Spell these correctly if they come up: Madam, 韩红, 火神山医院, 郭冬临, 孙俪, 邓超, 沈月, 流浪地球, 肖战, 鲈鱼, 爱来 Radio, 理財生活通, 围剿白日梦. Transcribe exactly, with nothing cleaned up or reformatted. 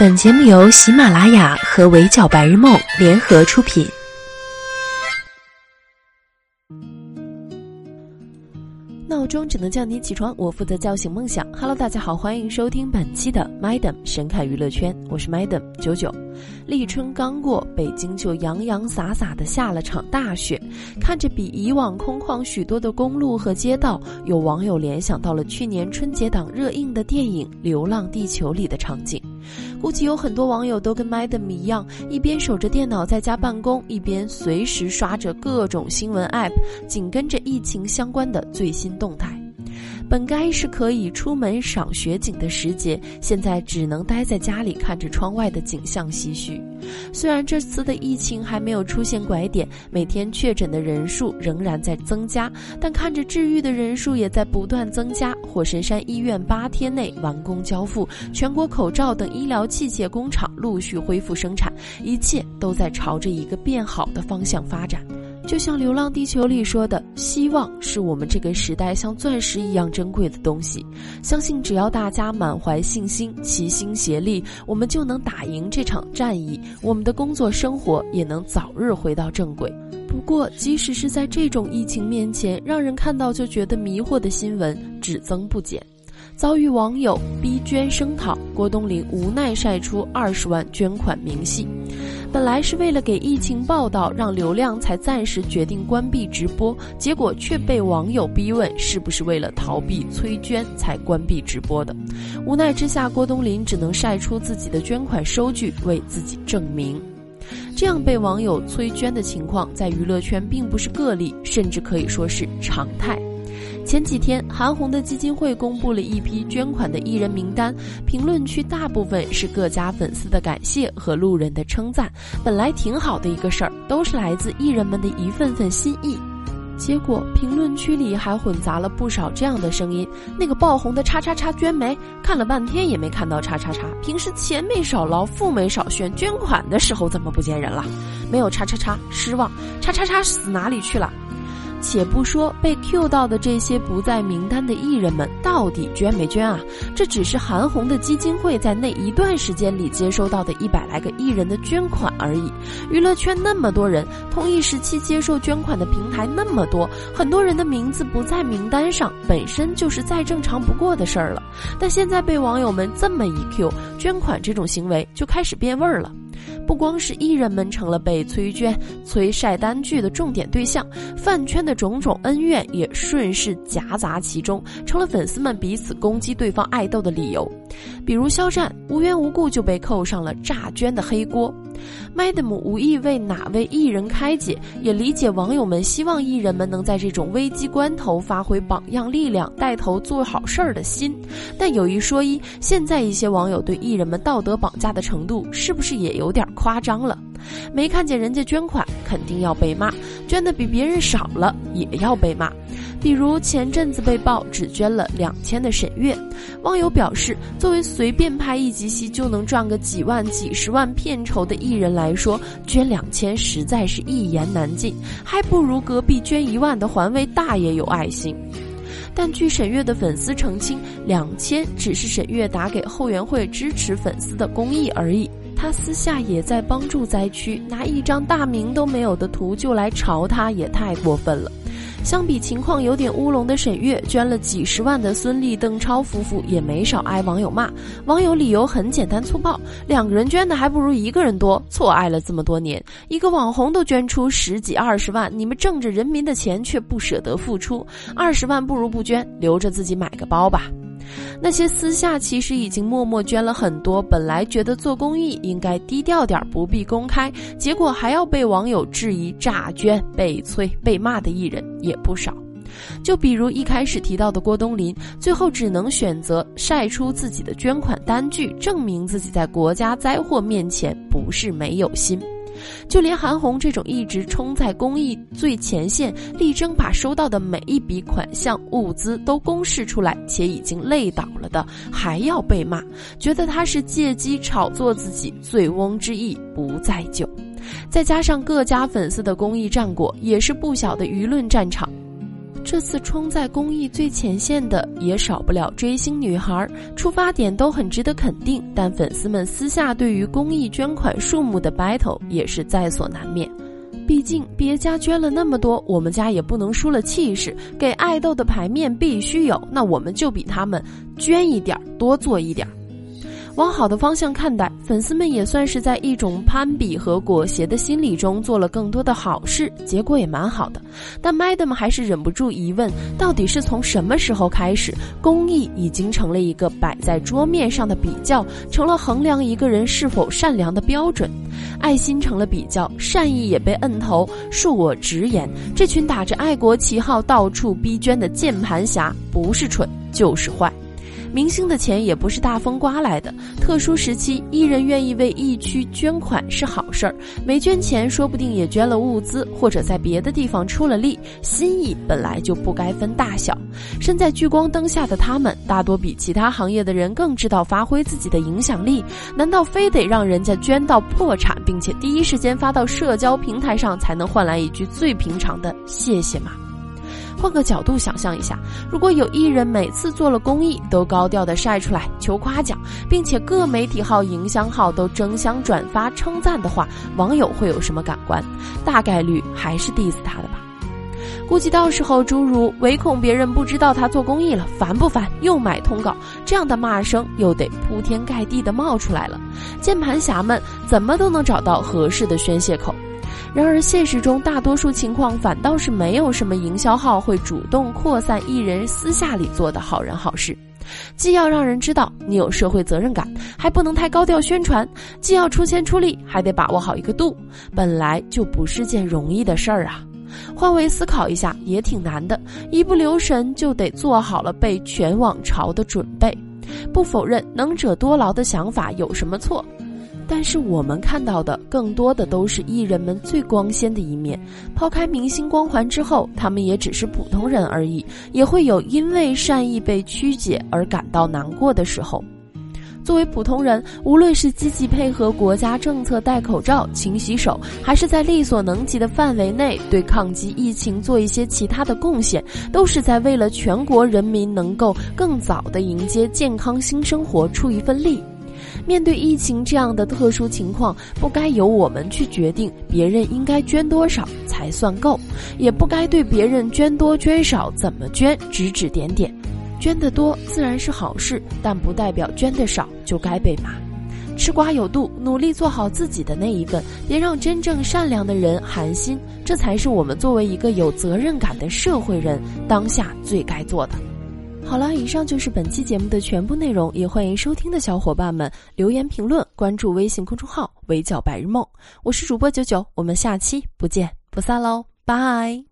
本节目由喜马拉雅和围剿白日梦联合出品。闹钟只能叫你起床，我负责叫醒梦想。哈喽，大家好，欢迎收听本期的 Madam 神侃娱乐圈，我是 Madam 九九。立春刚过，北京就洋洋洒洒地下了场大雪。看着比以往空旷许多的公路和街道，有网友联想到了去年春节档热映的电影《流浪地球》里的场景。估计有很多网友都跟 Madam 一样，一边守着电脑在家办公，一边随时刷着各种新闻 app， 紧跟着疫情相关的最新动态。本该是可以出门赏雪景的时节，现在只能待在家里看着窗外的景象唏嘘。虽然这次的疫情还没有出现拐点，每天确诊的人数仍然在增加，但看着治愈的人数也在不断增加。火神山医院八天内完工交付，全国口罩等医疗器械工厂陆续恢复生产，一切都在朝着一个变好的方向发展。就像《流浪地球》里说的，希望是我们这个时代像钻石一样珍贵的东西。相信只要大家满怀信心，齐心协力，我们就能打赢这场战役，我们的工作生活也能早日回到正轨。不过，即使是在这种疫情面前，让人看到就觉得迷惑的新闻只增不减。遭遇网友逼捐声讨，郭冬临无奈晒出二十万捐款明细。本来是为了给疫情报道让流量才暂时决定关闭直播，结果却被网友逼问是不是为了逃避催捐才关闭直播的。无奈之下，郭冬临只能晒出自己的捐款收据为自己证明。这样被网友催捐的情况在娱乐圈并不是个例，甚至可以说是常态。前几天，韩红的基金会公布了一批捐款的艺人名单，评论区大部分是各家粉丝的感谢和路人的称赞。本来挺好的一个事儿，都是来自艺人们的一份份心意。结果评论区里还混杂了不少这样的声音：那个爆红的叉叉叉捐没？看了半天也没看到叉叉叉，平时钱没少捞，富没少炫，捐款的时候怎么不见人了？没有叉叉叉，失望。叉叉叉死哪里去了？且不说被 Q 到的这些不在名单的艺人们到底捐没捐啊，这只是韩红的基金会在那一段时间里接收到的一百来个艺人的捐款而已。娱乐圈那么多人，同一时期接受捐款的平台那么多，很多人的名字不在名单上，本身就是再正常不过的事儿了。但现在被网友们这么一 Q， 捐款这种行为就开始变味儿了。不光是艺人们成了被催捐、催晒单据的重点对象，饭圈的种种恩怨也顺势夹杂其中，成了粉丝们彼此攻击对方爱豆的理由。比如肖战无缘无故就被扣上了诈捐的黑锅。Madam 无意为哪位艺人开解，也理解网友们希望艺人们能在这种危机关头发挥榜样力量，带头做好事儿的心。但有一说一，现在一些网友对艺人们道德绑架的程度是不是也有点夸张了？没看见人家捐款肯定要被骂，捐的比别人少了也要被骂。比如前阵子被曝只捐了两千的沈月，网友表示，作为随便拍一集戏就能赚个几万几十万片酬的艺人来说，捐两千实在是一言难尽，还不如隔壁捐一万的环卫大爷有爱心。但据沈月的粉丝澄清，两千只是沈月打给后援会支持粉丝的公益而已。他私下也在帮助灾区，拿一张大名都没有的图就来嘲他，也太过分了。相比情况有点乌龙的沈月，捐了几十万的孙俪邓超夫妇也没少挨网友骂。网友理由很简单粗暴，两个人捐的还不如一个人多，错爱了这么多年，一个网红都捐出十几二十万，你们挣着人民的钱却不舍得付出，二十万不如不捐，留着自己买个包吧。那些私下其实已经默默捐了很多，本来觉得做公益应该低调点不必公开，结果还要被网友质疑诈捐、被催、被骂的艺人也不少。就比如一开始提到的郭冬临，最后只能选择晒出自己的捐款单据，证明自己在国家灾祸面前不是没有心。就连韩红这种一直冲在公益最前线，力争把收到的每一笔款项物资都公示出来，且已经累倒了的，还要被骂，觉得她是借机炒作自己，醉翁之意不在酒。再加上各家粉丝的公益战果，也是不小的舆论战场。这次冲在公益最前线的也少不了追星女孩，出发点都很值得肯定，但粉丝们私下对于公益捐款数目的 battle 也是在所难免。毕竟别家捐了那么多，我们家也不能输了气势，给爱豆的牌面必须有，那我们就比他们捐一点，多做一点。往好的方向看待，粉丝们也算是在一种攀比和裹挟的心理中做了更多的好事，结果也蛮好的。但 Madam 还是忍不住疑问，到底是从什么时候开始，公益已经成了一个摆在桌面上的比较，成了衡量一个人是否善良的标准。爱心成了比较，善意也被摁头。恕我直言，这群打着爱国旗号到处逼捐的键盘侠，不是蠢就是坏。明星的钱也不是大风刮来的，特殊时期艺人愿意为疫区捐款是好事儿，没捐钱说不定也捐了物资，或者在别的地方出了力。心意本来就不该分大小，身在聚光灯下的他们大多比其他行业的人更知道发挥自己的影响力，难道非得让人家捐到破产，并且第一时间发到社交平台上才能换来一句最平常的谢谢吗？换个角度想象一下，如果有艺人每次做了公益都高调的晒出来求夸奖，并且各媒体号营销号都争相转发称赞的话，网友会有什么感官？大概率还是 diss 他的吧。估计到时候诸如唯恐别人不知道他做公益了，烦不烦，又买通稿，这样的骂声又得铺天盖地的冒出来了。键盘侠们怎么都能找到合适的宣泄口。然而现实中大多数情况反倒是没有什么营销号会主动扩散艺人私下里做的好人好事，既要让人知道你有社会责任感，还不能太高调宣传，既要出钱出力，还得把握好一个度，本来就不是件容易的事儿啊。换位思考一下也挺难的，一不留神就得做好了被全网嘲的准备。不否认能者多劳的想法有什么错，但是我们看到的更多的都是艺人们最光鲜的一面，抛开明星光环之后，他们也只是普通人而已，也会有因为善意被曲解而感到难过的时候。作为普通人，无论是积极配合国家政策戴口罩、勤洗手，还是在力所能及的范围内对抗击疫情做一些其他的贡献，都是在为了全国人民能够更早地迎接健康新生活出一份力。面对疫情这样的特殊情况，不该由我们去决定别人应该捐多少才算够，也不该对别人捐多捐少、怎么捐指指点点。捐得多自然是好事，但不代表捐得少就该被骂。吃瓜有度，努力做好自己的那一份，别让真正善良的人寒心，这才是我们作为一个有责任感的社会人当下最该做的。好了，以上就是本期节目的全部内容，也欢迎收听的小伙伴们留言评论，关注微信公众号“围剿白日梦”，我是主播九九，我们下期不见不散喽，拜。